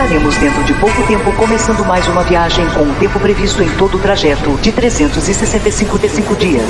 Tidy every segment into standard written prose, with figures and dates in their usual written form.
Estaremos dentro de pouco tempo começando mais uma viagem com o tempo previsto em todo o trajeto de 365 dias.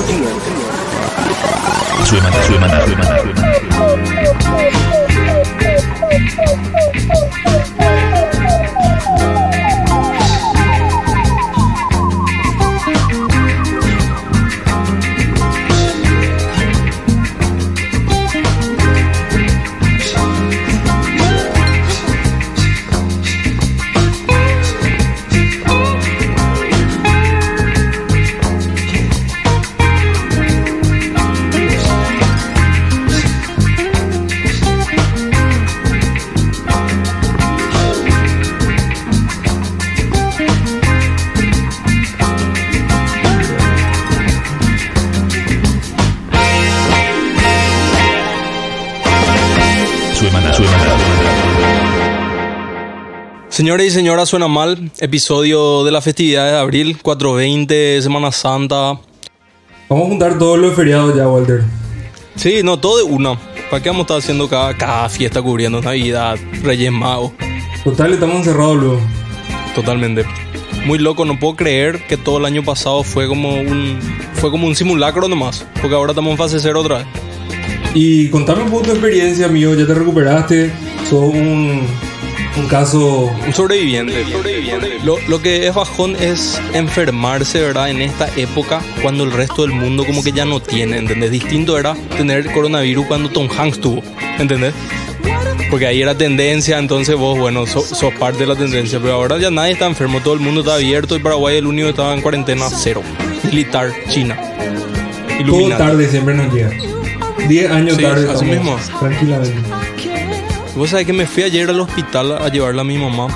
Señores y señoras, suena mal. Episodio de la festividad de abril, 420, Semana Santa. Vamos a juntar todos los feriados ya, Walter. Sí, no, todo de una. ¿Para qué vamos a estar haciendo cada fiesta cubriendo Navidad, Reyes Magos? Total, estamos encerrados luego. Totalmente. Muy loco, no puedo creer que todo el año pasado fue como un simulacro nomás. Porque ahora estamos en fase cero otra vez. Y contame un poco tu experiencia, amigo. ¿Ya te recuperaste? Sos un caso... un sobreviviente. Lo que es bajón es enfermarse, ¿verdad? En esta época, cuando el resto del mundo como que ya no tiene, ¿entendés? Distinto era tener coronavirus cuando Tom Hanks tuvo, ¿entendés? Porque ahí era tendencia, entonces vos, bueno, sos parte de la tendencia. Pero ahora ya nadie está enfermo, todo el mundo está abierto. Y Paraguay el único que estaba en cuarentena, cero. Militar, China. Iluminante. Todo tarde siempre nos llega. 10 años sí, tarde. Así mismo. Tranquilamente. Vos sabés que me fui ayer al hospital a llevarla a mi mamá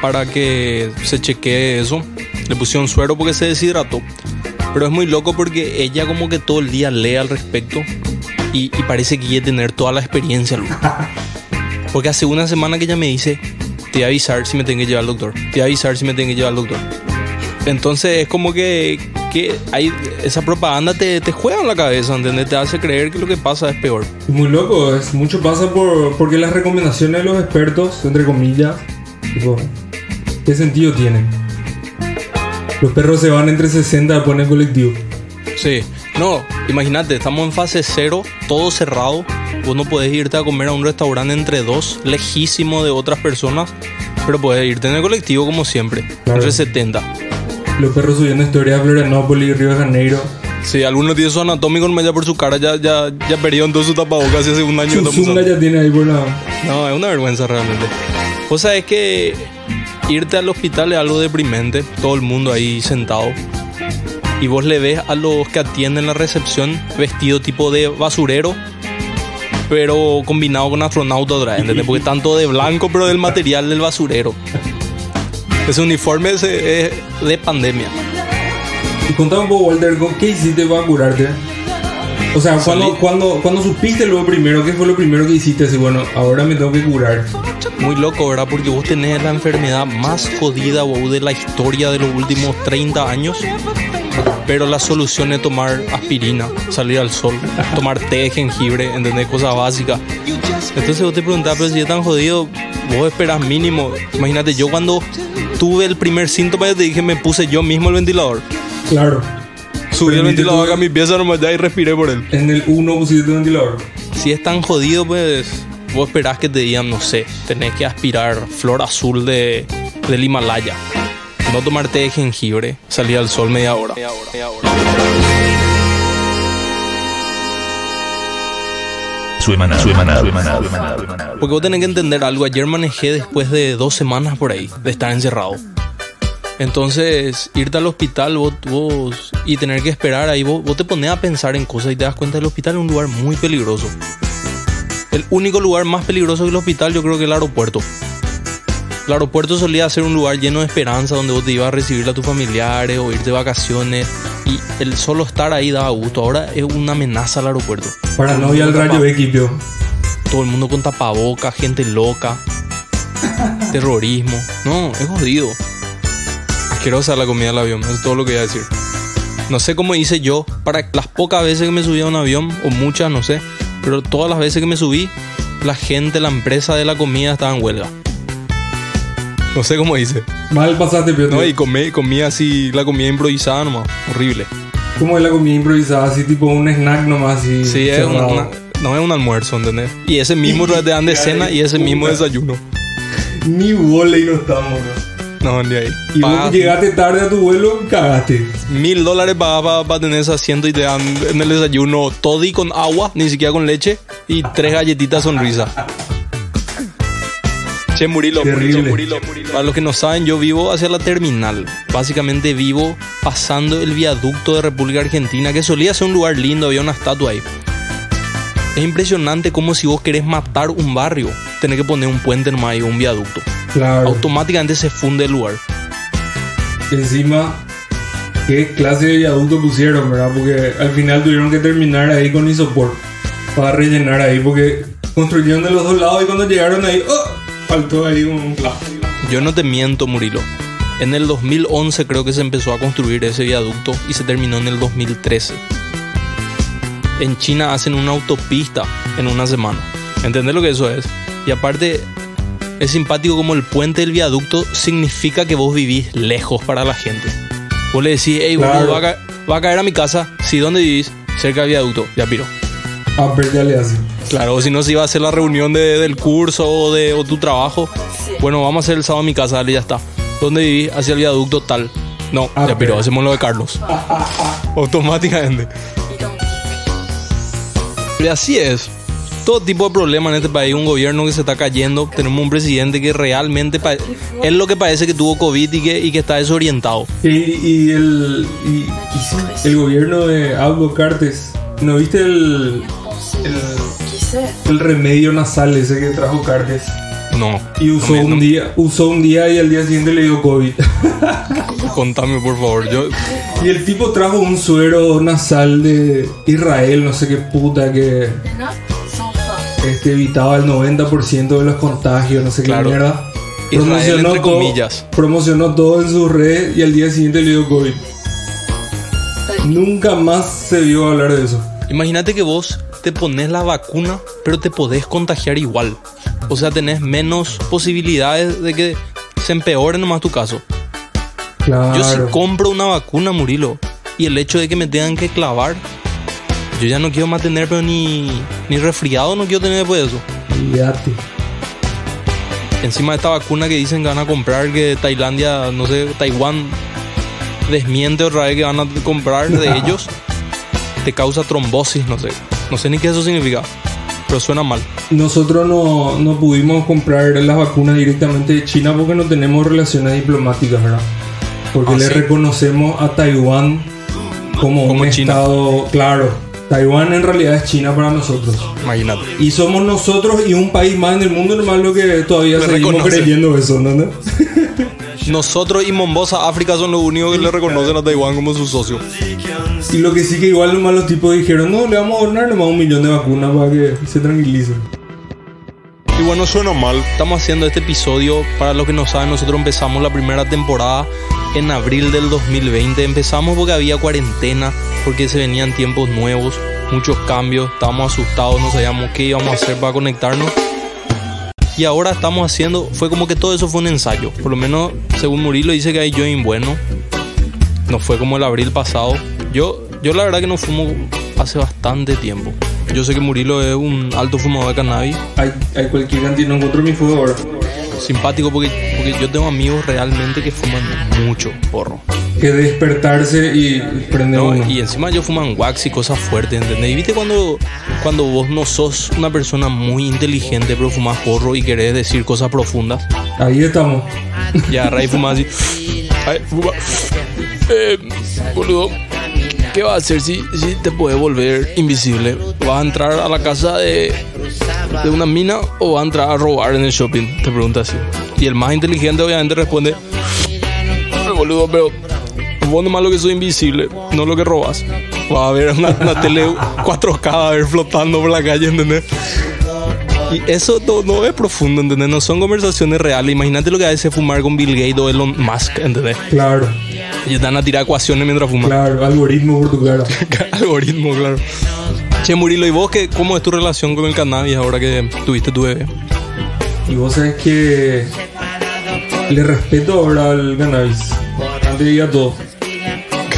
para que se chequee eso. Le pusieron suero porque se deshidrató. Pero es muy loco porque ella como que todo el día lee al respecto y parece que quiere tener toda la experiencia, Luis. Porque hace una semana que ella me dice, te voy a avisar si me tengo que llevar al doctor. Entonces es como que hay esa propaganda te juega en la cabeza, ¿entendés? Te hace creer que lo que pasa es peor. Muy loco, es mucho pasa porque las recomendaciones de los expertos, entre comillas, tipo, ¿qué sentido tienen? Los perros se van entre 60 a poner colectivo. Sí, no, imagínate, estamos en fase cero, todo cerrado. Vos no podés irte a comer a un restaurante entre dos, lejísimo de otras personas, pero podés irte en el colectivo como siempre, claro. Entre 70. Los perros subiendo historias a Florianópolis, Río de Janeiro. Sí, algunos tienen su anatómico nomás ya por su cara, ya perdió en todo su tapabocas hace un año. Su ya tiene ahí por la... No, es una vergüenza realmente. O sea, es que irte al hospital es algo deprimente, todo el mundo ahí sentado. Y vos le ves a los que atienden la recepción vestido tipo de basurero, pero combinado con astronauta otra vez, ¿entendés? Porque tanto de blanco, pero del material del basurero. Ese uniforme es de pandemia. Y contame un poco, Walter, ¿qué hiciste para curarte? O sea, cuando supiste lo primero, ¿qué fue lo primero que hiciste? Así, bueno, ahora me tengo que curar. Muy loco, ¿verdad? Porque vos tenés la enfermedad más jodida, wow, de la historia de los últimos 30 años. Pero la solución es tomar aspirina, salir al sol, tomar té, jengibre, entender cosas básicas. Entonces vos te preguntás, pero si es tan jodido, vos esperás mínimo. Imagínate, yo cuando tuve el primer síntoma, yo te dije, me puse yo mismo el ventilador. Claro. Subí el ventilador acá a mi pieza nomás ya y respiré por él. En el 1 pusiste el ventilador. Si es tan jodido, pues vos esperás que te digan, no sé, tenés que aspirar flor azul del Himalaya. No tomar té de jengibre, salir al sol media hora. Sube maná. Porque vos tenés que entender algo. Ayer manejé después de 2 semanas por ahí de estar encerrado. Entonces, irte al hospital vos y tener que esperar ahí, vos te pones a pensar en cosas y te das cuenta que el hospital es un lugar muy peligroso. El único lugar más peligroso que el hospital yo creo que es el aeropuerto. El aeropuerto solía ser un lugar lleno de esperanza donde vos te ibas a recibir a tus familiares o ir de vacaciones. Y el solo estar ahí daba gusto. Ahora es una amenaza al aeropuerto. Paranoia al rayo de equipo. Todo el mundo con tapabocas, gente loca, terrorismo. No, es jodido. Asquerosa la comida del avión, eso es todo lo que voy a decir. No sé cómo hice yo para las pocas veces que me subí a un avión, o muchas, no sé. Pero todas las veces que me subí, la gente, la empresa de la comida estaba en huelga. No sé cómo hice. Mal pasaste, pero... No, y comí así, la comida improvisada nomás. Horrible. ¿Cómo es la comida improvisada? Así tipo un snack nomás así. Sí, es no es un almuerzo, ¿entendés? Y ese mismo te dan de cena y ese mismo desayuno. Ni voley no estamos, no, ni ahí. Y vos llegaste tarde a tu vuelo, cagaste. $1,000 para tener ese asiento y te dan en el desayuno toddy con agua, ni siquiera con leche, y 3 galletitas sonrisa. Che, Murilo. Para los que no saben, yo vivo hacia la terminal. Básicamente vivo pasando el viaducto de República Argentina, que solía ser un lugar lindo, había una estatua ahí. Es impresionante como si vos querés matar un barrio, tenés que poner un puente en medio, un viaducto. Claro. Automáticamente se funde el lugar. Encima, qué clase de viaducto pusieron, ¿verdad? Porque al final tuvieron que terminar ahí con isopor para rellenar ahí, porque construyeron de los dos lados y cuando llegaron ahí... ¡Oh! Faltó ahí un plástico. Yo no te miento, Murilo. En el 2011 creo que se empezó a construir ese viaducto y se terminó en el 2013. En China hacen una autopista en una semana. ¿Entendés lo que eso es? Y aparte, es simpático como el puente del viaducto significa que vos vivís lejos para la gente. Vos le decís, hey, claro, boludo, va a caer a mi casa. Si, ¿dónde vivís? Cerca del viaducto. Ya piro. Ah, perdale así. Claro, o si no, si iba a hacer la reunión del curso o tu trabajo. Bueno, vamos a hacer el sábado a mi casa, dale, ya está. ¿Dónde vivís? Hacia el viaducto tal. No, ya piró, hacemos lo de Carlos. Automáticamente. Y así es. Todo tipo de problemas en este país. Un gobierno que se está cayendo. Tenemos un presidente que realmente es lo que parece que tuvo COVID y que está desorientado. Y el gobierno de Hugo Cartes. ¿No viste el remedio nasal ese que trajo Cartes? No. Y usó un día y al día siguiente le dio COVID. Contame, por favor. Y el tipo trajo un suero nasal de Israel, no sé qué puta, que evitaba el 90% de los contagios, no sé qué, claro, mierda. Promocionó todo en sus redes y al día siguiente le dio COVID. Nunca más se vio hablar de eso. Imagínate que vos te pones la vacuna, pero te podés contagiar igual. O sea, tenés menos posibilidades de que se empeore nomás tu caso. Claro. Yo si compro una vacuna, Murilo, y el hecho de que me tengan que clavar, yo ya no quiero más tener, pero ni resfriado no quiero tener después de eso. Fíjate. Encima de esta vacuna que dicen que van a comprar, que Tailandia, no sé, Taiwán desmiente otra vez que van a comprar de ellos, te causa trombosis, no sé. No sé ni qué eso significa, pero suena mal. Nosotros no pudimos comprar las vacunas directamente de China porque no tenemos relaciones diplomáticas, ¿verdad? Porque le reconocemos a Taiwán como un China. Estado... Claro, Taiwán en realidad es China para nosotros. Imagínate. Y somos nosotros y un país más en el mundo, normal, lo que todavía le seguimos creyendo eso, ¿no? Nosotros y Mombosa, África, son los únicos que le reconocen a Taiwán como su socio. Y lo que sí que igual nomás los tipos dijeron, no, le vamos a donar nomás 1 millón de vacunas para que se tranquilicen. Y bueno, suena mal. Estamos haciendo este episodio, para los que no saben, nosotros empezamos la primera temporada en abril del 2020. Empezamos porque había cuarentena, porque se venían tiempos nuevos, muchos cambios, estábamos asustados, no sabíamos qué íbamos a hacer para conectarnos. Y ahora estamos haciendo, fue como que todo eso fue un ensayo. Por lo menos, según Murilo, dice que hay join bueno. No fue como el abril pasado. Yo la verdad que no fumo hace bastante tiempo. Yo sé que Murilo es un alto fumador de cannabis. Hay cualquier cantidad, no encuentro mi fuego ahora. Simpático porque yo tengo amigos realmente que fuman mucho porro. Que despertarse y prender uno. Y encima ellos fuman wax y cosas fuertes, ¿entendés? Y viste cuando vos no sos una persona muy inteligente, pero fumas porro y querés decir cosas profundas. Ahí estamos. Ya, Ray fuma así. Ay, fuma. Boludo, ¿qué vas a hacer si te puedes volver invisible? ¿Vas a entrar a la casa de una mina o vas a entrar a robar en el shopping? Te pregunta así. Y el más inteligente obviamente responde, boludo, pero vos nomás lo que sos invisible, no lo que robas. Vas a ver una tele 4K, a ver, flotando por la calle, ¿entendés? Y eso no es profundo, ¿entendés? No son conversaciones reales. Imagínate lo que hace fumar con Bill Gates o Elon Musk, ¿entendés? Claro. Ellos dan a tirar ecuaciones mientras fuman. Claro, algoritmo por tu cara. Algoritmo, claro. Che, Murilo, ¿y vos cómo es tu relación con el cannabis ahora que tuviste tu bebé? Y vos sabés que... le respetó ahora al cannabis. Antes veía todo.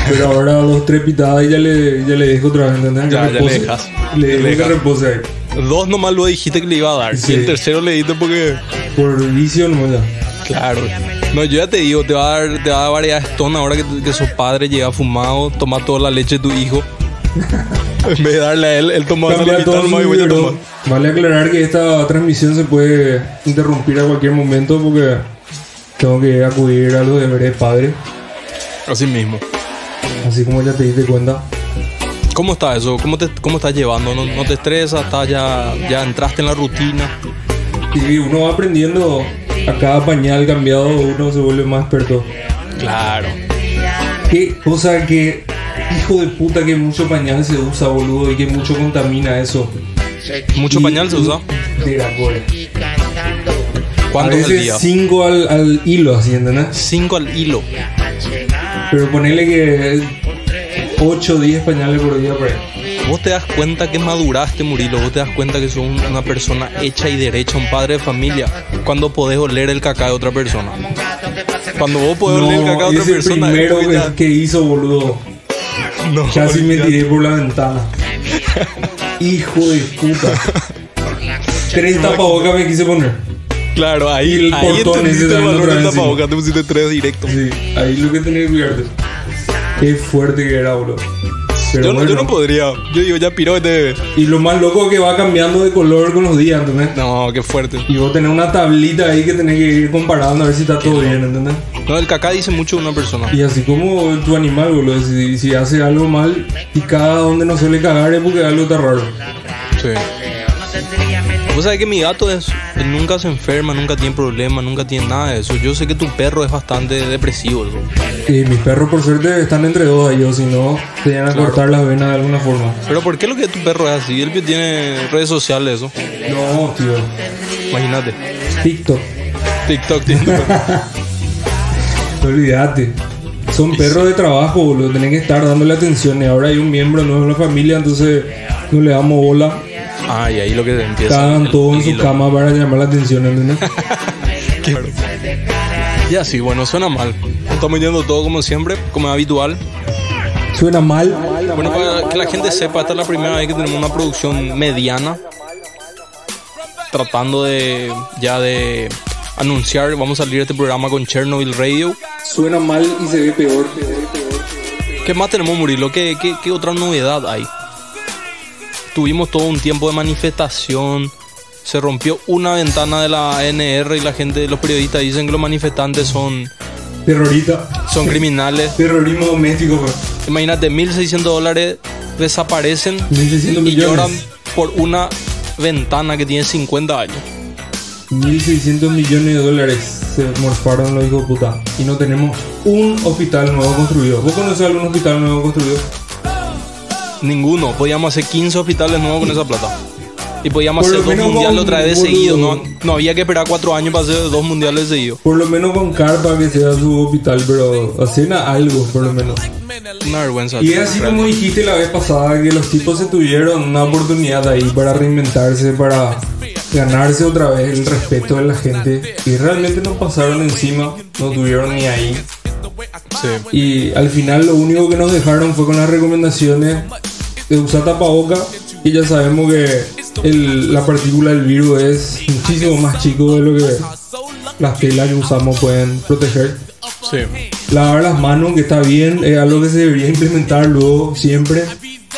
Pero ahora dos, tres pitadas y ya le dejo otra vez, ¿entendés? Ya le dejas. Le dejas reposar ahí. Dos nomás lo dijiste que le iba a dar. Sí. Y el tercero le diste porque... por vicio nomás ya. Claro. No, yo ya te digo, te va a dar varias estonas ahora que su padre llega fumado, toma toda la leche de tu hijo. En vez de darle a él, él toma la leche de tu hijo. Vale aclarar que esta transmisión se puede interrumpir a cualquier momento porque tengo que acudir a los deberes de padre. Así mismo. Así como ya te diste cuenta. ¿Cómo está eso? ¿Cómo estás llevando? ¿No te estresas? ¿Ya entraste en la rutina? Y uno va aprendiendo a cada pañal cambiado, uno se vuelve más experto. Claro. Qué cosa que, hijo de puta, que mucho pañal se usa, boludo, y que mucho contamina eso. ¿Mucho pañal se usa? Mira, pobre. ¿Cuántos al día? 5 al hilo, así, ¿entendés? 5 al hilo. Pero ponele que 8 o 10 pañales por día por ahí. Vos te das cuenta que maduraste, Murilo. Vos te das cuenta que sos una persona hecha y derecha, un padre de familia, cuando podés oler el cacá de otra persona. Cuando vos podés oler el cacá de otra persona. Es el primero que hizo, boludo. No, casi me tiré por la ventana. Hijo de puta. 3 tapabocas me quise poner. Claro, ahí entendiste el valor del tapabocas. Te pusiste 3 directos. Sí, ahí lo que tenés que cuidarte. Qué fuerte que era, bro. Pero bueno, yo no podría. Yo digo, ya piró este bebé. Y lo más loco es que va cambiando de color con los días, ¿entendés? No, qué fuerte. Y vos tenés una tablita ahí que tenés que ir comparando a ver si está todo bien, ¿entendés? No, el cacá dice mucho de una persona. Y así como tu animal, boludo, si hace algo mal y caga donde no suele cagar es porque algo está raro. Sí. Vos sabés que mi gato es, él nunca se enferma, nunca tiene problemas, nunca tiene nada de eso. Yo sé que tu perro es bastante depresivo, ¿no? Y mis perros por suerte están entre dos de ellos, si no te van a cortar las venas de alguna forma. Pero ¿por qué lo que tu perro es así? Él que tiene redes sociales, eso. No, tío. Imagínate. TikTok. No olvidate. Son perros de trabajo, boludo. Tienen que estar dándole atención. Y ahora hay un miembro nuevo en la familia, entonces no le damos bola. Ah, y ahí lo que empieza. Estaban todos en su cama para llamar la atención, ¿entendés? Claro. Ya sí, bueno, suena mal. Estamos yendo todo como siempre, como es habitual. Suena mal. Bueno, para que la gente sepa, esta es la primera vez que tenemos una producción mediana. Tratando de anunciar, vamos a salir este programa con Chernobyl Radio. Suena mal y se ve peor. ¿Qué más tenemos, Murilo? ¿Qué otra novedad hay? Tuvimos todo un tiempo de manifestación. Se rompió una ventana de la ANR y la gente, los periodistas dicen que los manifestantes son... terroristas. Son criminales. Terrorismo doméstico, bro. Imagínate, $1,600 desaparecen. 1.600 millones. Y lloran por una ventana que tiene 50 años. $1,600 millones se morfaron los hijos de puta. Y no tenemos un hospital nuevo construido. ¿Vos conocés algún hospital nuevo construido? Ninguno. Podíamos hacer 15 hospitales nuevos con esa plata. Y podíamos hacer 2 mundiales otra vez seguidos. No había que esperar 4 años para hacer 2 mundiales seguidos. Por lo menos con carpa que sea su hospital, pero hacen algo, por lo menos. Una vergüenza. Y así como dijiste la vez pasada, que los tipos se tuvieron una oportunidad ahí para reinventarse, para ganarse otra vez el respeto de la gente. Y realmente no pasaron encima, no tuvieron ni ahí. Sí. Y al final lo único que nos dejaron fue con las recomendaciones de usar tapaboca. Y ya sabemos que la partícula del virus es muchísimo más chico de lo que las telas que usamos pueden proteger. Sí. Lavar las manos, que está bien, es algo que se debería implementar luego siempre.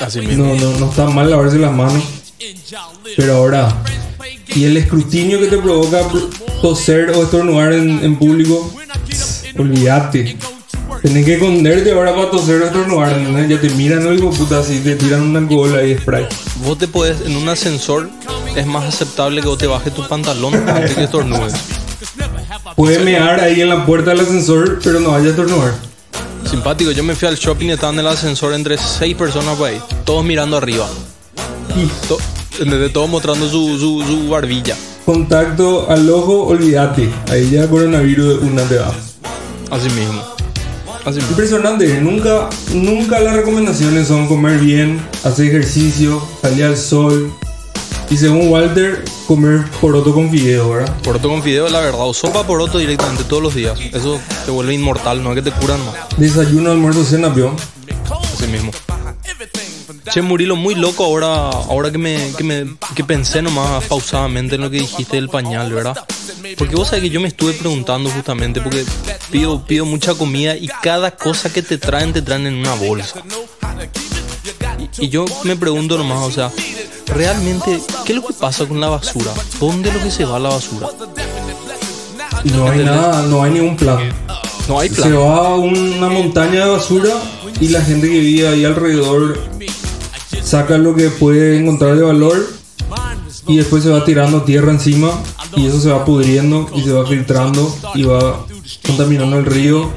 Así mismo. No está mal lavarse las manos. Pero ahora, y el escrutinio que te provoca toser o estornudar en público, olvídate. Tenés que esconderte ahora para toser o estornudar, ¿no? Ya te miran algo, puta, así te tiran una cola y spray. Vos te podés, en un ascensor, es más aceptable que vos te bajes tu pantalón antes que estornudes. Puedes mear ahí en la puerta del ascensor, pero no vayas a estornudar. Simpático, yo me fui al shopping y estaba en el ascensor entre 6 personas por ahí, todos mirando arriba. Desde todos mostrando su barbilla. Contacto al ojo, olvídate. Ahí ya coronavirus una te va. Así mismo. Impresionante, nunca las recomendaciones son comer bien, hacer ejercicio, salir al sol, Y según Walter, comer poroto con fideo, ¿verdad? Poroto con fideo es la verdad. O sopa poroto directamente todos los días. Eso te vuelve inmortal, no es que te curan más. Desayuno, almuerzo, cena, peón. Así mismo. Che, Murilo, muy loco ahora que pensé nomás pausadamente en lo que dijiste del pañal, ¿verdad? Porque vos sabés que yo me estuve preguntando justamente, porque pido mucha comida y cada cosa que te traen en una bolsa. Y yo me pregunto nomás, o sea, realmente, ¿qué es lo que pasa con la basura? ¿Dónde es lo que se va la basura? No hay nada, no hay ningún plan. No hay plan. Se va a una montaña de basura y la gente que vive ahí alrededor saca lo que puede encontrar de valor y después se va tirando tierra encima y eso se va pudriendo y se va filtrando y va contaminando el río.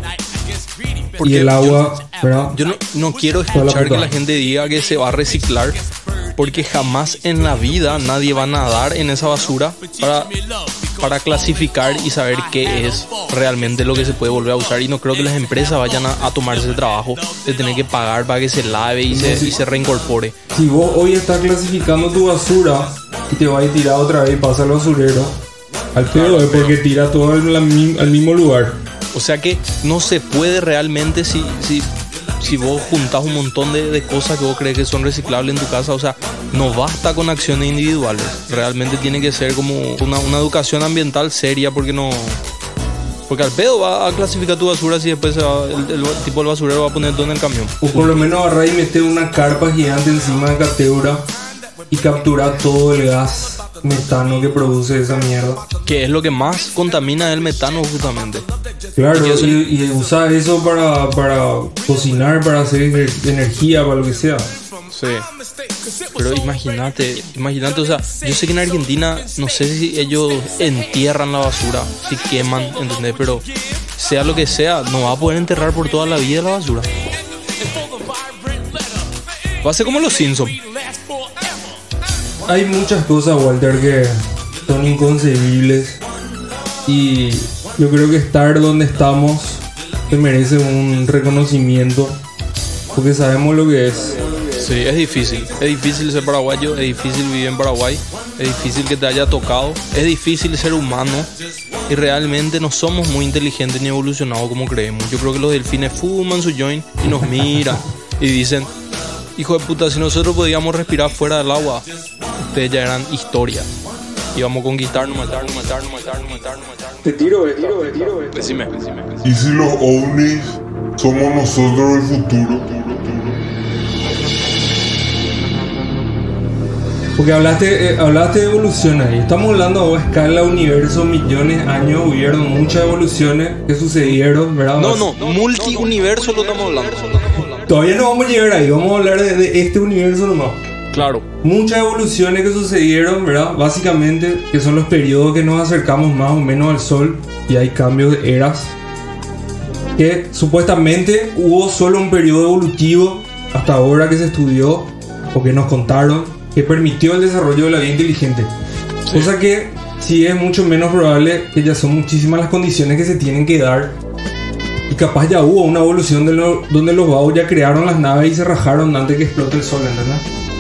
Porque y el agua, ¿verdad? Yo no quiero escuchar que la gente diga que se va a reciclar, porque jamás en la vida nadie va a nadar en esa basura para clasificar y saber qué es realmente lo que se puede volver a usar. Y no creo que las empresas vayan a tomarse el trabajo de tener que pagar para que se lave y, y se reincorpore. Si vos hoy estás clasificando tu basura y te vas a tirar otra vez y pasa al basurero, al pedo, claro, porque tira todo al mismo lugar. O sea que no se puede realmente si vos juntás un montón de cosas que vos crees que son reciclables en tu casa. O sea, no basta con acciones individuales. Realmente tiene que ser como una educación ambiental seria, porque al pedo va a clasificar tu basura si después el tipo del basurero va a poner todo en el camión. O por lo menos agarrar y meter una carpa gigante encima de Cateura y capturar todo el gas metano que produce esa mierda, que es lo que más contamina el metano justamente. Claro, y usar eso para cocinar, para hacer energía, para lo que sea. Sí. Pero imagínate, o sea, yo sé que en Argentina, no sé si ellos entierran la basura, si queman, ¿entendés? Pero sea lo que sea, no va a poder enterrar por toda la vida la basura. Va a ser como los Simpsons. Hay muchas cosas, Walter, que son inconcebibles y yo creo que estar donde estamos te merece un reconocimiento porque sabemos lo que es. Sí, es difícil ser paraguayo, es difícil vivir en Paraguay, es difícil que te haya tocado, es difícil ser humano y realmente no somos muy inteligentes ni evolucionados como creemos. Yo creo que los delfines fuman su joint y nos miran y dicen, hijo de puta, si nosotros podíamos respirar fuera del agua, ustedes ya eran historia. Y vamos a conquistar, matar. Te tiro. Decime. ¿Y si los ovnis somos nosotros el futuro? Porque hablaste de evolución ahí. Estamos hablando a escala universo, millones de años, hubieron muchas evoluciones que sucedieron, ¿verdad? No, multiuniverso lo estamos hablando. Todavía no vamos a llegar ahí, vamos a hablar de este universo nomás. Claro. Muchas evoluciones que sucedieron, ¿verdad? Básicamente, que son los periodos que nos acercamos más o menos al Sol y hay cambios de eras. Que supuestamente hubo solo un periodo evolutivo hasta ahora que se estudió o que nos contaron que permitió el desarrollo de la vida inteligente. Sí. Cosa que sí es mucho menos probable, que ya son muchísimas las condiciones que se tienen que dar. Y capaz ya hubo una evolución donde los vagos ya crearon las naves y se rajaron antes que explote el Sol, ¿verdad?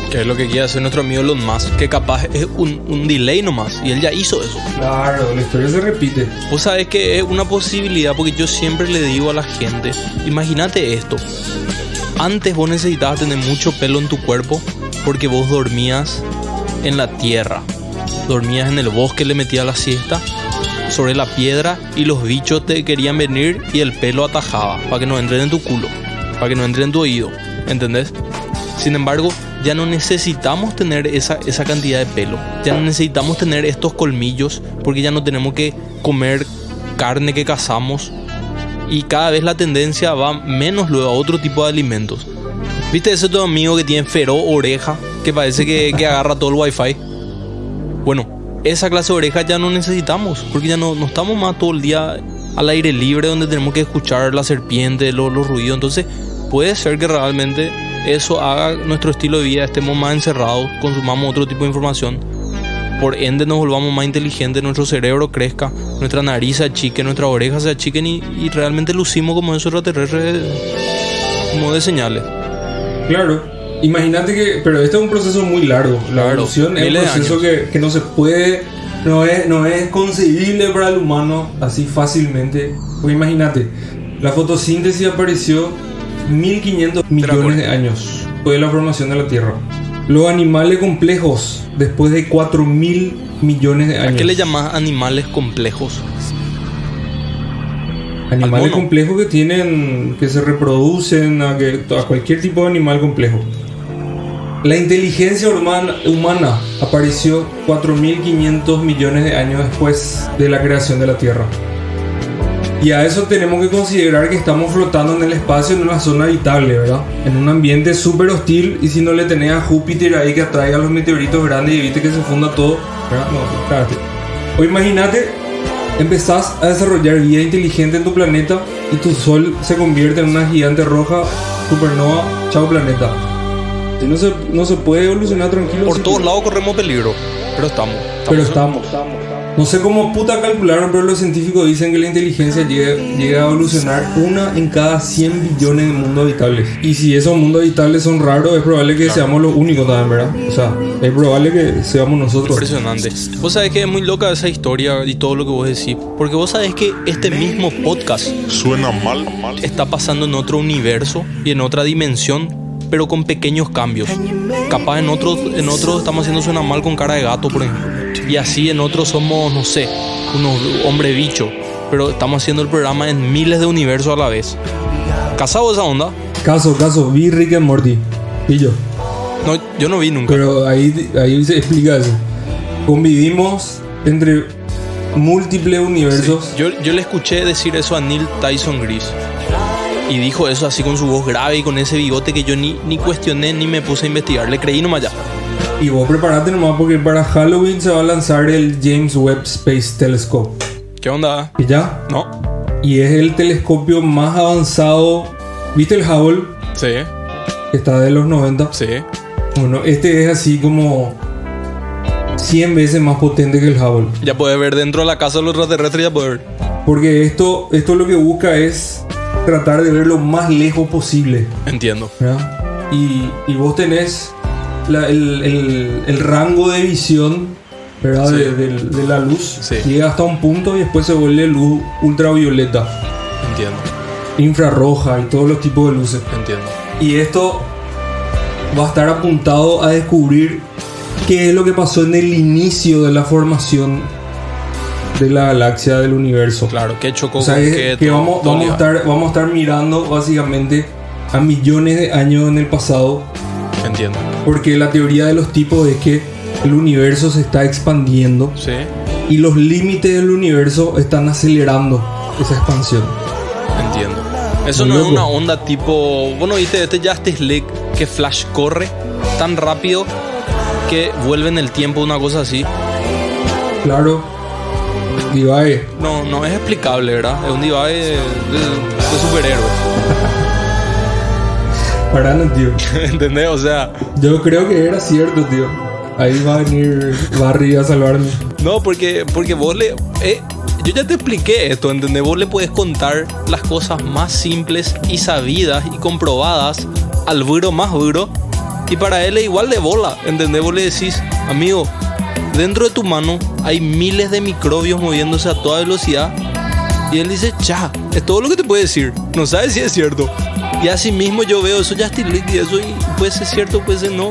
Que es lo que quiere hacer nuestro amigo Elon Musk, que capaz es un delay nomás, y él ya hizo eso. Claro, la historia se repite. Vos sabés que es una posibilidad, porque yo siempre le digo a la gente, imagínate esto, antes vos necesitabas tener mucho pelo en tu cuerpo, porque vos dormías en la tierra, dormías en el bosque, le metías la siesta, sobre la piedra, y los bichos te querían venir, y el pelo atajaba, para que no entren en tu culo, para que no entren en tu oído, ¿entendés? Sin embargo, ya no necesitamos tener esa cantidad de pelo. Ya no necesitamos tener estos colmillos porque ya no tenemos que comer carne que cazamos. Y cada vez la tendencia va menos luego a otro tipo de alimentos. ¿Viste ese tu amigo que tiene feroz oreja? Que parece que agarra todo el wifi. Bueno, esa clase de orejas ya no necesitamos porque ya no estamos más todo el día al aire libre donde tenemos que escuchar la serpiente, los ruidos. Entonces puede ser que realmente eso haga nuestro estilo de vida, estemos más encerrados, consumamos otro tipo de información, por ende nos volvamos más inteligentes, nuestro cerebro crezca, nuestra nariz se achique, nuestras orejas se achiquen y realmente lucimos como esos extraterrestres, como de señales. Claro, Imagínate que, pero este es un proceso muy largo. La evolución es un proceso que no se puede, no es concebible para el humano así fácilmente. Pues imagínate, la fotosíntesis apareció 1500 millones de años después de la formación de la Tierra. Los animales complejos después de 4000 millones de años. ¿A qué le llamás animales complejos? Animales complejos que tienen, que se reproducen, a cualquier tipo de animal complejo. La inteligencia humana apareció 4500 millones de años después de la creación de la Tierra. Y a eso tenemos que considerar que estamos flotando en el espacio en una zona habitable, ¿verdad? En un ambiente súper hostil, y si no le tenés a Júpiter ahí que atraiga los meteoritos grandes y evite que se funda todo, ¿verdad? No, cállate. O imagínate, empezás a desarrollar vida inteligente en tu planeta y tu sol se convierte en una gigante roja, supernova, chao planeta. Si no se puede evolucionar tranquilo. Por todos lados corremos peligro, pero estamos. No sé cómo puta calcularon, pero los científicos dicen que la inteligencia llega a evolucionar una en cada 100 billones de mundos habitables. Y si esos mundos habitables son raros, es probable que seamos los únicos también, ¿verdad? O sea, es probable que seamos nosotros. Impresionante. Vos sabés que es muy loca esa historia y todo lo que vos decís. Porque vos sabés que este mismo podcast suena mal. Está pasando en otro universo y en otra dimensión, pero con pequeños cambios. Capaz en otros estamos haciendo Suena Mal con cara de gato, por ejemplo. Y así en otros somos, no sé, unos hombre bicho. Pero estamos haciendo el programa en miles de universos a la vez. ¿Casado esa onda? Caso. Vi Rick and Morty. Y yo. No, yo no vi nunca. Pero ahí se explica eso. Convivimos entre múltiples universos. Sí. Yo le escuché decir eso a Neil Tyson Gris. Y dijo eso así con su voz grave y con ese bigote que yo ni cuestioné ni me puse a investigar. Le creí nomás ya. Y vos preparate nomás porque para Halloween se va a lanzar el James Webb Space Telescope. ¿Qué onda? ¿Y ya? No. Y es el telescopio más avanzado. ¿Viste el Hubble? Sí. Está de los 90. Sí. Bueno, este es así como 100 veces más potente que el Hubble. Ya podés ver dentro de la casa de los extraterrestres, ya podés ver. Porque esto lo que busca es tratar de ver lo más lejos posible. Entiendo. Y vos tenés el rango de visión, ¿verdad? Sí. De la luz. Sí. Llega hasta un punto y después se vuelve luz ultravioleta. Entiendo. Infrarroja y todos los tipos de luces. Entiendo. Y esto va a estar apuntado a descubrir qué es lo que pasó en el inicio de la formación de la galaxia, del universo. Claro, que chocó. O sea, que vamos a estar mirando básicamente a millones de años en el pasado. Entiendo. Porque la teoría de los tipos es que el universo se está expandiendo. Sí. Y los límites del universo están acelerando esa expansión. Entiendo. Eso no es una onda tipo, bueno, viste este Justice League que Flash corre tan rápido que vuelve en el tiempo, una cosa así. Claro. Divae. No es explicable, ¿verdad? Es un divae de superhéroes. Parano, tío. ¿Entendés? O sea, yo creo que era cierto, tío. Ahí va a venir Barry a salvarme. No, porque vos le... yo ya te expliqué esto, ¿entendés? Vos le puedes contar las cosas más simples y sabidas y comprobadas al duro más duro. Y para él es igual de bola, ¿entendés? Vos le decís, amigo, dentro de tu mano hay miles de microbios moviéndose a toda velocidad. Y él dice, cha, es todo lo que te puede decir. No sabes si es cierto. Y así mismo yo veo eso, Justin Lee, y eso y puede ser cierto, puede ser no.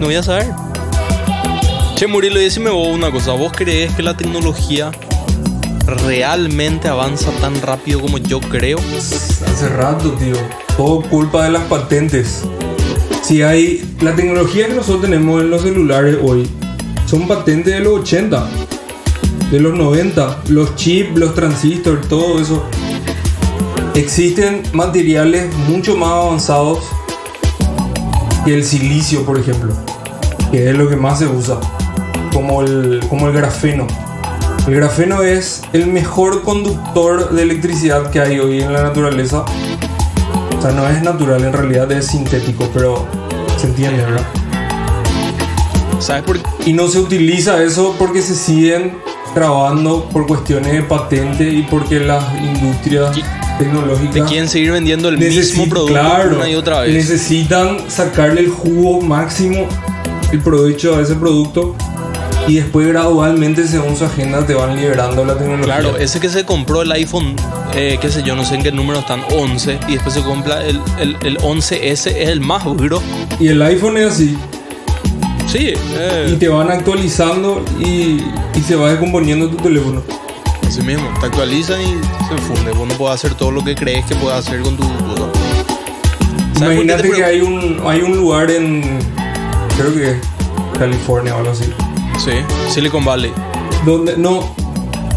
No voy a saber. Che, Murilo, y decime vos una cosa. ¿Vos crees que la tecnología realmente avanza tan rápido como yo creo? Hace rato, tío. Todo culpa de las patentes. Si hay... La tecnología que nosotros tenemos en los celulares hoy son patentes de los 80, de los 90, los chips, los transistores, todo eso. Existen materiales mucho más avanzados que el silicio, por ejemplo, que es lo que más se usa, como el grafeno. El grafeno es el mejor conductor de electricidad que hay hoy en la naturaleza. O sea, no es natural, en realidad es sintético, pero se entiende, ¿verdad? ¿Sabes por qué? Y no se utiliza eso porque se siguen trabando por cuestiones de patente y porque las industrias tecnológica, te quieren seguir vendiendo el mismo producto, claro, una y otra vez. Necesitan sacarle el jugo máximo, el provecho a ese producto, y después gradualmente, según su agenda, te van liberando la tecnología. Claro, ese que se compró el iPhone, qué sé yo, no sé en qué número están, 11, y después se compra el 11S, es el más duro. Y el iPhone es así. Sí. Y te van actualizando y se va descomponiendo tu teléfono. Así mismo, te actualizan y se funde. Vos no podés hacer todo lo que crees que puedas hacer con tu... Imagínate que hay un lugar en... creo que California o algo así. Sí, Silicon Valley. Donde no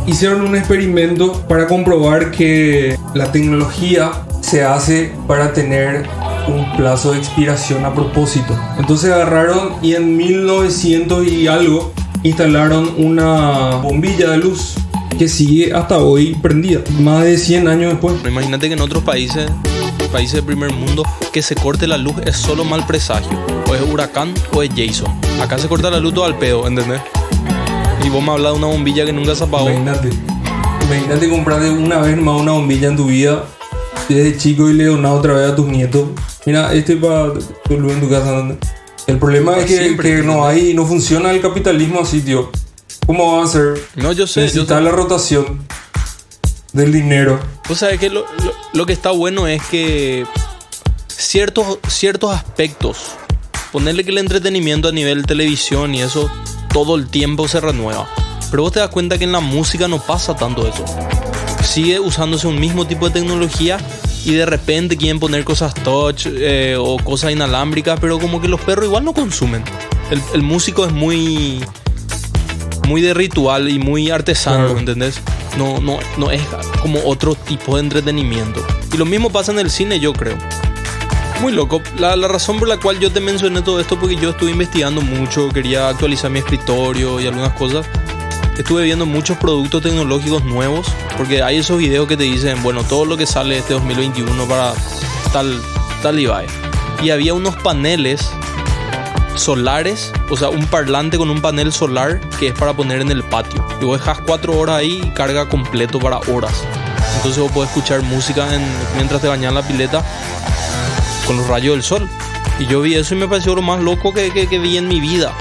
hicieron un experimento para comprobar que la tecnología se hace para tener un plazo de expiración a propósito. Entonces agarraron y en 1900 y algo instalaron una bombilla de luz que sigue hasta hoy prendida, más de 100 años después. Imagínate que en otros países del primer mundo, que se corte la luz es solo mal presagio, o es huracán o es Jason. Acá se corta la luz todo al pedo, ¿entendés? Y vos me hablas de una bombilla que nunca se apagó. Imagínate comprarte una vez más una bombilla en tu vida desde chico y le donás otra vez a tus nietos. Mira, este es para tu luz en tu casa, ¿no? El problema es que no funciona el capitalismo así, tío. ¿Cómo va a ser? No, yo sé. Necesitas la rotación del dinero. O sea, es que lo que está bueno es que ciertos aspectos, ponerle que el entretenimiento a nivel televisión y eso, todo el tiempo se renueva. Pero vos te das cuenta que en la música no pasa tanto eso. Sigue usándose un mismo tipo de tecnología y de repente quieren poner cosas touch o cosas inalámbricas, pero como que los perros igual no consumen. El músico es muy... muy de ritual y muy artesano, claro. ¿Entendés? No es como otro tipo de entretenimiento. Y lo mismo pasa en el cine, yo creo. Muy loco. La razón por la cual yo te mencioné todo esto, porque yo estuve investigando mucho, quería actualizar mi escritorio y algunas cosas. Estuve viendo muchos productos tecnológicos nuevos, porque hay esos videos que te dicen, bueno, todo lo que sale este 2021 para tal Ibai. Y había unos paneles solares, o sea, un parlante con un panel solar que es para poner en el patio. Y vos dejas 4 horas ahí y carga completo para horas. Entonces vos podés escuchar música mientras te bañas en la pileta con los rayos del sol. Y yo vi eso y me pareció lo más loco que vi en mi vida.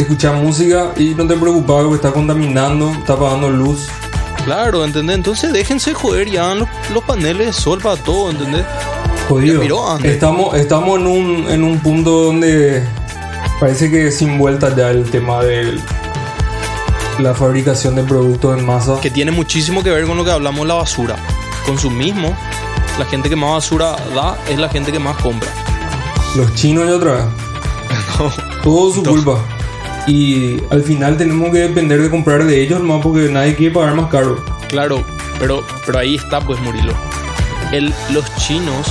Escuchar música y no te preocupes porque está contaminando, está apagando luz. Claro, ¿entendés? Entonces déjense joder y hagan los paneles de sol para todo, ¿entendés? Jodido. Estamos en un punto donde... parece que sin vuelta ya el tema de la fabricación de productos en masa. Que tiene muchísimo que ver con lo que hablamos, la basura. Consumismo, la gente que más basura da es la gente que más compra. Los chinos y otra vez. No. Todo su culpa. Y al final tenemos que depender de comprar de ellos más porque nadie quiere pagar más caro. Claro, pero ahí está pues, Murilo. Los chinos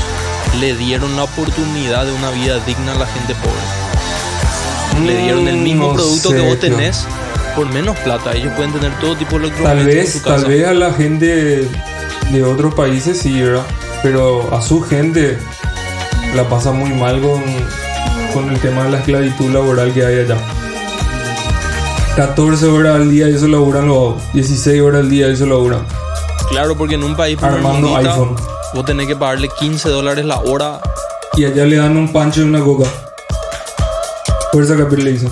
le dieron la oportunidad de una vida digna a la gente pobre. Le dieron el mismo producto que vos tenés por menos plata. Ellos pueden tener todo tipo de electrodomésticos en su casa. Tal vez a la gente de otros países sí, ¿verdad? Pero a su gente la pasa muy mal con el tema de la esclavitud laboral que hay allá. 14 horas al día y eso laburan los 16 horas al día y eso laburan. Claro, porque en un país armando iPhone vos tenés que pagarle $15 la hora. Y allá le dan un pancho y una coca. Fuerza Capir le hizo.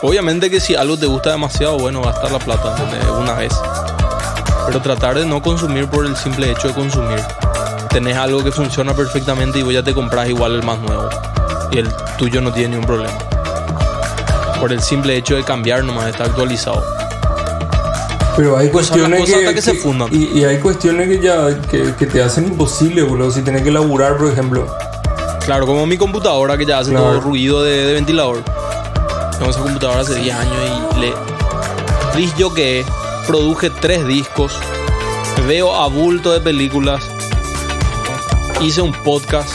Obviamente que si algo te gusta demasiado, bueno, gastar la plata una vez. Pero tratar de no consumir por el simple hecho de consumir. Tenés algo que funciona perfectamente y vos ya te compras igual el más nuevo. Y el tuyo no tiene ningún problema. Por el simple hecho de cambiar nomás, de estar actualizado. Pero hay cuestiones que se fundan. Y hay cuestiones que ya que te hacen imposible, boludo. Si tenés que laburar, por ejemplo... Claro, como mi computadora que ya hace todo ruido de ventilador. Tengo esa computadora hace 10 años y le disjoqueé, produje 3 discos, veo abulto de películas, hice un podcast.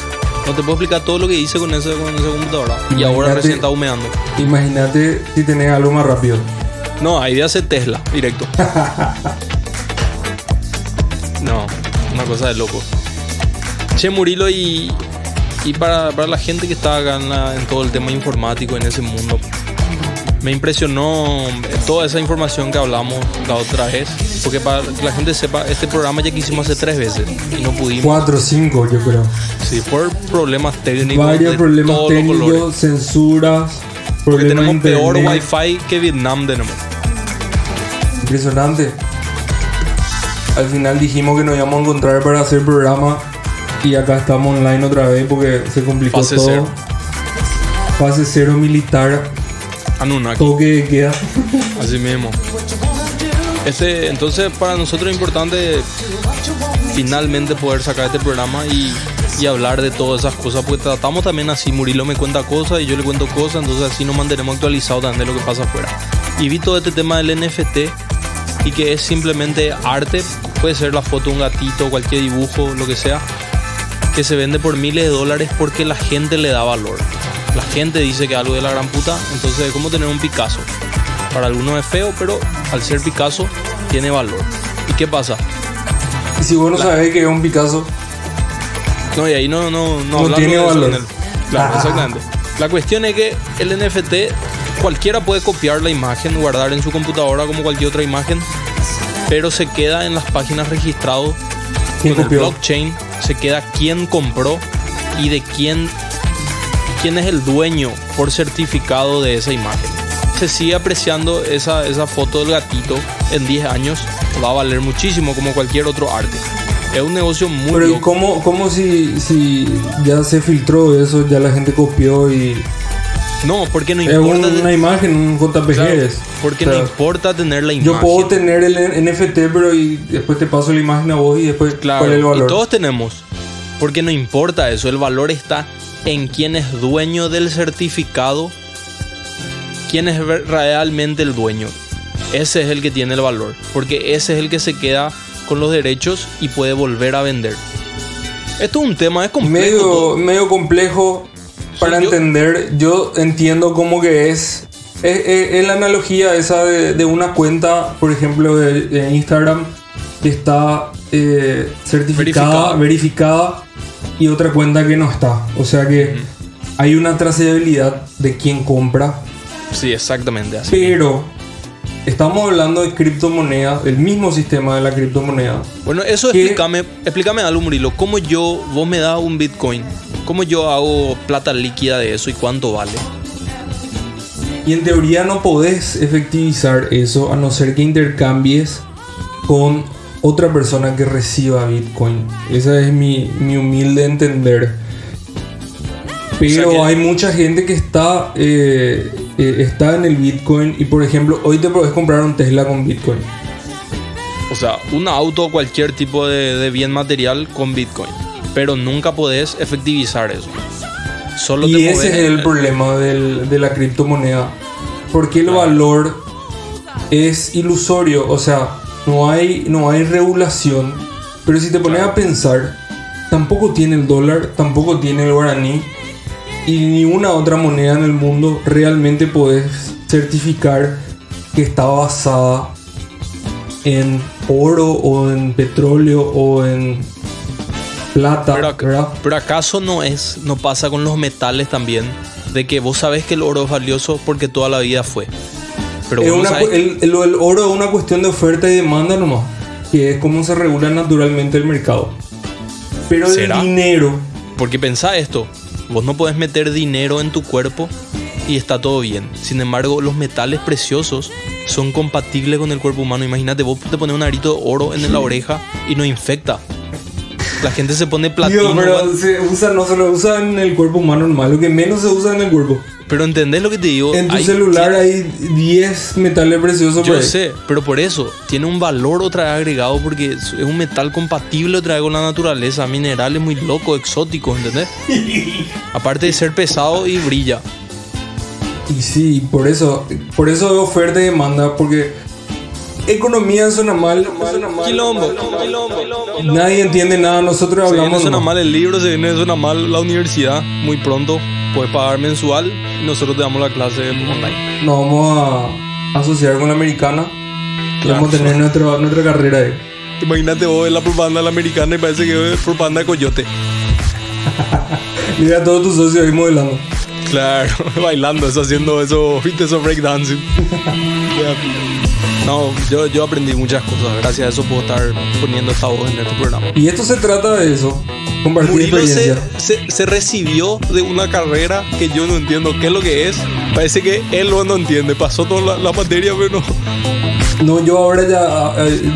No te puedo explicar todo lo que hice con esa computadora. Y ahora recién está humeando. Imagínate si tenés algo más rápido. No, ahí de hacer Tesla, directo. No, una cosa de loco. Che, Murilo, y para la gente que está acá en todo el tema informático, en ese mundo, me impresionó toda esa información que hablamos la otra vez. Porque para que la gente sepa, este programa ya quisimos hacer 3 veces y no pudimos. 4 o 5 yo creo. Sí, por problemas técnicos. Varios problemas técnicos, censuras. Porque tenemos internet. Peor wifi que Vietnam tenemos. Impresionante. Al final dijimos que nos íbamos a encontrar para hacer programa y acá estamos online otra vez porque se complicó Fase todo. Cero. Fase cero militar. Anunnaki. Toque de queda. Así mismo. Entonces para nosotros es importante finalmente poder sacar este programa y hablar de todas esas cosas, porque tratamos también así, Murilo me cuenta cosas y yo le cuento cosas, entonces así nos mantenemos actualizados también de lo que pasa afuera. Y vi todo este tema del NFT y que es simplemente arte, puede ser la foto de un gatito, cualquier dibujo, lo que sea, que se vende por miles de dólares porque la gente le da valor. La gente dice que algo de la gran puta, entonces es como tener un Picasso. Para algunos es feo, pero al ser Picasso tiene valor. ¿Y qué pasa? Y si vos no sabés que es un Picasso, no, y ahí no tiene valor. Claro, exactamente. La cuestión es que el NFT, cualquiera puede copiar la imagen, guardar en su computadora como cualquier otra imagen, pero se queda en las páginas registrado con el blockchain, se queda quién compró y de quién es el dueño por certificado de esa imagen. Se sigue apreciando esa foto del gatito en 10 años, va a valer muchísimo como cualquier otro arte. Es un negocio muy... Pero loco. ¿Cómo si ya se filtró eso, ya la gente copió y... No, porque no importa... Es una imagen, un JPG. Claro, porque no importa tener la imagen. Yo puedo tener el NFT, pero y después te paso la imagen a vos y después... Claro, ¿cuál es el valor? Y todos tenemos. Porque no importa eso, el valor está en quién es dueño del certificado, quién es realmente el dueño. Ese es el que tiene el valor, porque ese es el que se queda con los derechos y puede volver a vender. Esto es un tema, es complejo. Medio complejo para entender. Yo entiendo cómo que es la analogía esa de una cuenta, por ejemplo, de Instagram, que está verificada, y otra cuenta que no está. O sea que hay una trazabilidad de quién compra. Sí, exactamente así. Pero estamos hablando de criptomonedas, el mismo sistema de la criptomoneda. Bueno, eso explícame algo, Murilo. ¿Cómo vos me das un Bitcoin? ¿Cómo yo hago plata líquida de eso y cuánto vale? Y en teoría no podés efectivizar eso a no ser que intercambies con otra persona que reciba Bitcoin. Ese es mi humilde entender. Pero o sea que... hay mucha gente que está en el Bitcoin y, por ejemplo, hoy te podés comprar un Tesla con Bitcoin. O sea, un auto o cualquier tipo de bien material con Bitcoin. Pero nunca podés efectivizar eso. Solo y ese es el problema de la criptomoneda. Porque el valor es ilusorio. O sea, no hay regulación. Pero si te pones a pensar, tampoco tiene el dólar, tampoco tiene el guaraní. Y ni una otra moneda en el mundo realmente podés certificar que está basada en oro o en petróleo o en plata. Pero ¿acaso no pasa con los metales también? De que vos sabés que el oro es valioso porque toda la vida fue. Pero el oro es una cuestión de oferta y demanda nomás, que es como se regula naturalmente el mercado. Pero ¿será? El dinero... Porque pensá esto... Vos no podés meter dinero en tu cuerpo y está todo bien. Sin embargo, los metales preciosos son compatibles con el cuerpo humano. Imagínate, vos te pones un arito de oro en la oreja y no infecta. La gente se pone platino. Dios, pero no se lo usa en el cuerpo humano normal, lo que menos se usa en el cuerpo. Pero ¿entendés lo que te digo? En tu celular hay 10 metales preciosos. Yo sé, pero por eso tiene un valor otra vez agregado porque es un metal compatible otra vez con la naturaleza. Minerales muy locos, exóticos, ¿entendés? Aparte de ser pesado y brilla. Y sí, por eso oferta y demanda, porque economía suena mal. Quilombo. Nadie entiende nada, nosotros hablamos. Suena mal el libro, suena mal la universidad muy pronto. Puedes pagar mensual y nosotros te damos la clase online. Nos vamos a asociar con la americana. Claro, vamos a tener nuestra carrera ahí. Imagínate vos en la propaganda de la americana y parece que es propaganda de coyote. Mira a todos tus socios ahí modelando. Claro, bailando, está haciendo eso, viste, eso breakdancing. No, yo aprendí muchas cosas. Gracias a eso puedo estar poniendo esta voz en este programa. Y esto se trata de eso, compartir experiencia. Se recibió de una carrera que yo no entiendo qué es lo que es. Parece que él no entiende. Pasó toda la materia, pero no, yo ahora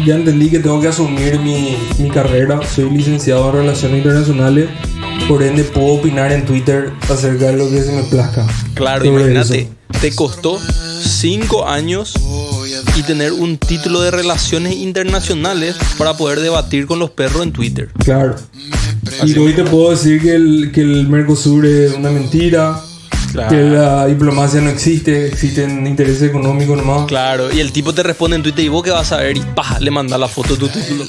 ya entendí que tengo que asumir mi carrera. Soy licenciado en Relaciones Internacionales. Por ende, puedo opinar en Twitter acerca de lo que se me plazca. Claro, imagínate, eso. Te costó 5 años y tener un título de Relaciones Internacionales para poder debatir con los perros en Twitter. Claro. Así y hoy te puedo decir que el Mercosur es una mentira. Claro. Que la diplomacia no existe, existen intereses económicos nomás. Claro, y el tipo te responde en Twitter y vos qué vas a ver y ¡pah! Le manda la foto de tu título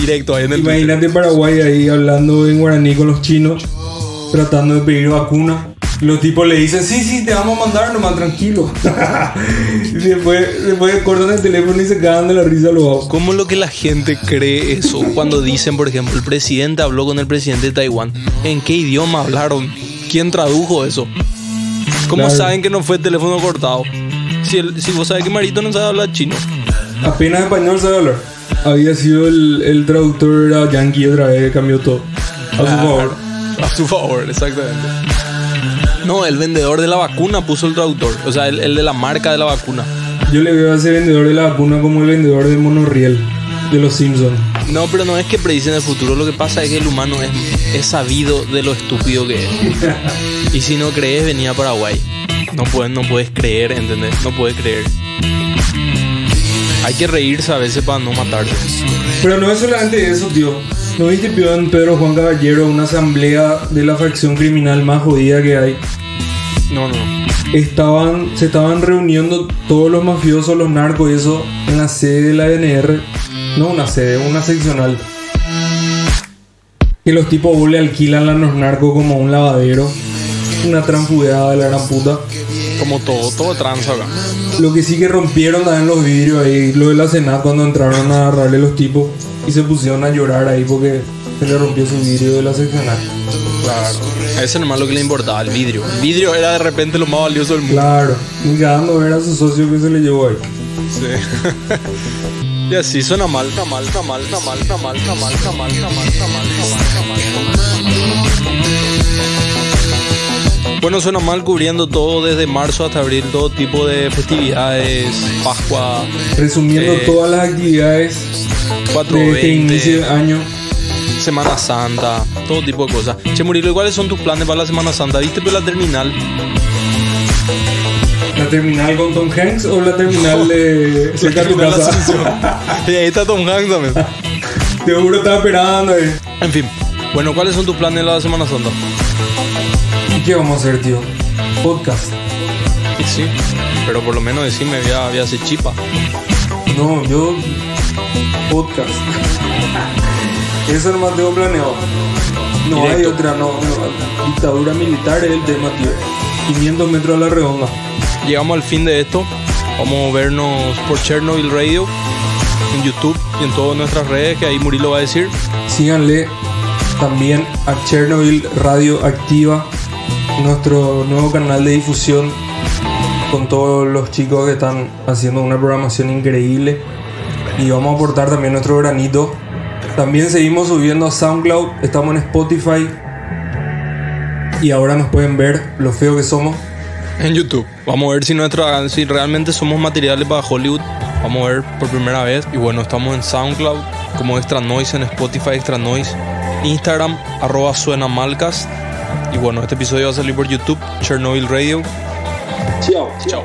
directo ahí en el Imagínate Twitter. Paraguay ahí hablando en guaraní con los chinos, tratando de pedir vacuna. Los tipos le dicen, sí, te vamos a mandar nomás, tranquilo. Y después cortan el teléfono y se cagan de la risa a los ojos. ¿Cómo lo que la gente cree eso? Cuando dicen, por ejemplo, el presidente habló con el presidente de Taiwán. ¿En qué idioma hablaron? ¿Quién tradujo eso? ¿Cómo saben que no fue el teléfono cortado? Si vos sabés que Marito no sabe hablar chino. Apenas español sabe hablar. Había sido el traductor, era yankee otra vez, cambió todo. A su favor, exactamente. No, el vendedor de la vacuna puso el traductor. O sea, el de la marca de la vacuna. Yo le veo a ese vendedor de la vacuna como el vendedor del monorriel de los Simpsons. No, pero no es que predicen el futuro. Lo que pasa es que el humano es sabido de lo estúpido que es. Y si no crees, vení a Paraguay. No puedes creer, ¿entendés? No puedes creer. Hay que reírse a veces para no matarse. Pero no es solamente eso, tío. ¿No viste, Pion, Pedro Juan Caballero, una asamblea de la facción criminal más jodida que hay? No. Se estaban reuniendo todos los mafiosos, los narcos y eso, en la sede de la ANR. No una sede, una seccional. Que los tipos le alquilan a los narcos como un lavadero. Una transfudeada de la gran puta. Como todo tranza acá. Lo que sí que rompieron también los vidrios ahí, lo de la cena cuando entraron a agarrarle los tipos y se pusieron a llorar ahí porque se le rompió su vidrio de la seccional. Claro, a eso nomás lo que le importaba, el vidrio. El vidrio era de repente lo más valioso del mundo. Claro, y cagando ver a su socio que se le llevó ahí. Sí. Y así suena mal. Bueno, suena mal, cubriendo todo desde marzo hasta abril, todo tipo de festividades, Pascua. Resumiendo todas las actividades de este inicio de año. Semana Santa, todo tipo de cosas. Che, Murilo, ¿cuáles son tus planes para la Semana Santa? ¿Viste por la terminal? ¿La terminal con Tom Hanks o la terminal de cerca de tu casa? Y ahí está Tom Hanks también. Te juro, estaba esperando ahí. En fin, bueno, ¿cuáles son tus planes de la Semana Santa? ¿Qué vamos a hacer, tío? Podcast. Sí, pero por lo menos decime, voy a hacer chipa. No, yo... podcast. Eso nomás tengo planeado. No directo. Hay otra, no. Dictadura militar es el tema, tío. 500 metros a la redonda. Llegamos al fin de esto. Vamos a vernos por Chernobyl Radio, en YouTube y en todas nuestras redes, que ahí Murilo va a decir. Síganle también a Chernobyl Radio Activa, nuestro nuevo canal de difusión con todos los chicos que están haciendo una programación increíble y vamos a aportar también nuestro granito. También seguimos subiendo a SoundCloud, estamos en Spotify y ahora nos pueden ver lo feo que somos en YouTube. Vamos a ver si realmente somos materiales para Hollywood. Vamos a ver por primera vez. Y bueno, estamos en SoundCloud como Extra Noise, en Spotify Extra Noise, Instagram @suenamalcas. Y bueno, este episodio va a salir por YouTube, Chernobyl Radio. Chao.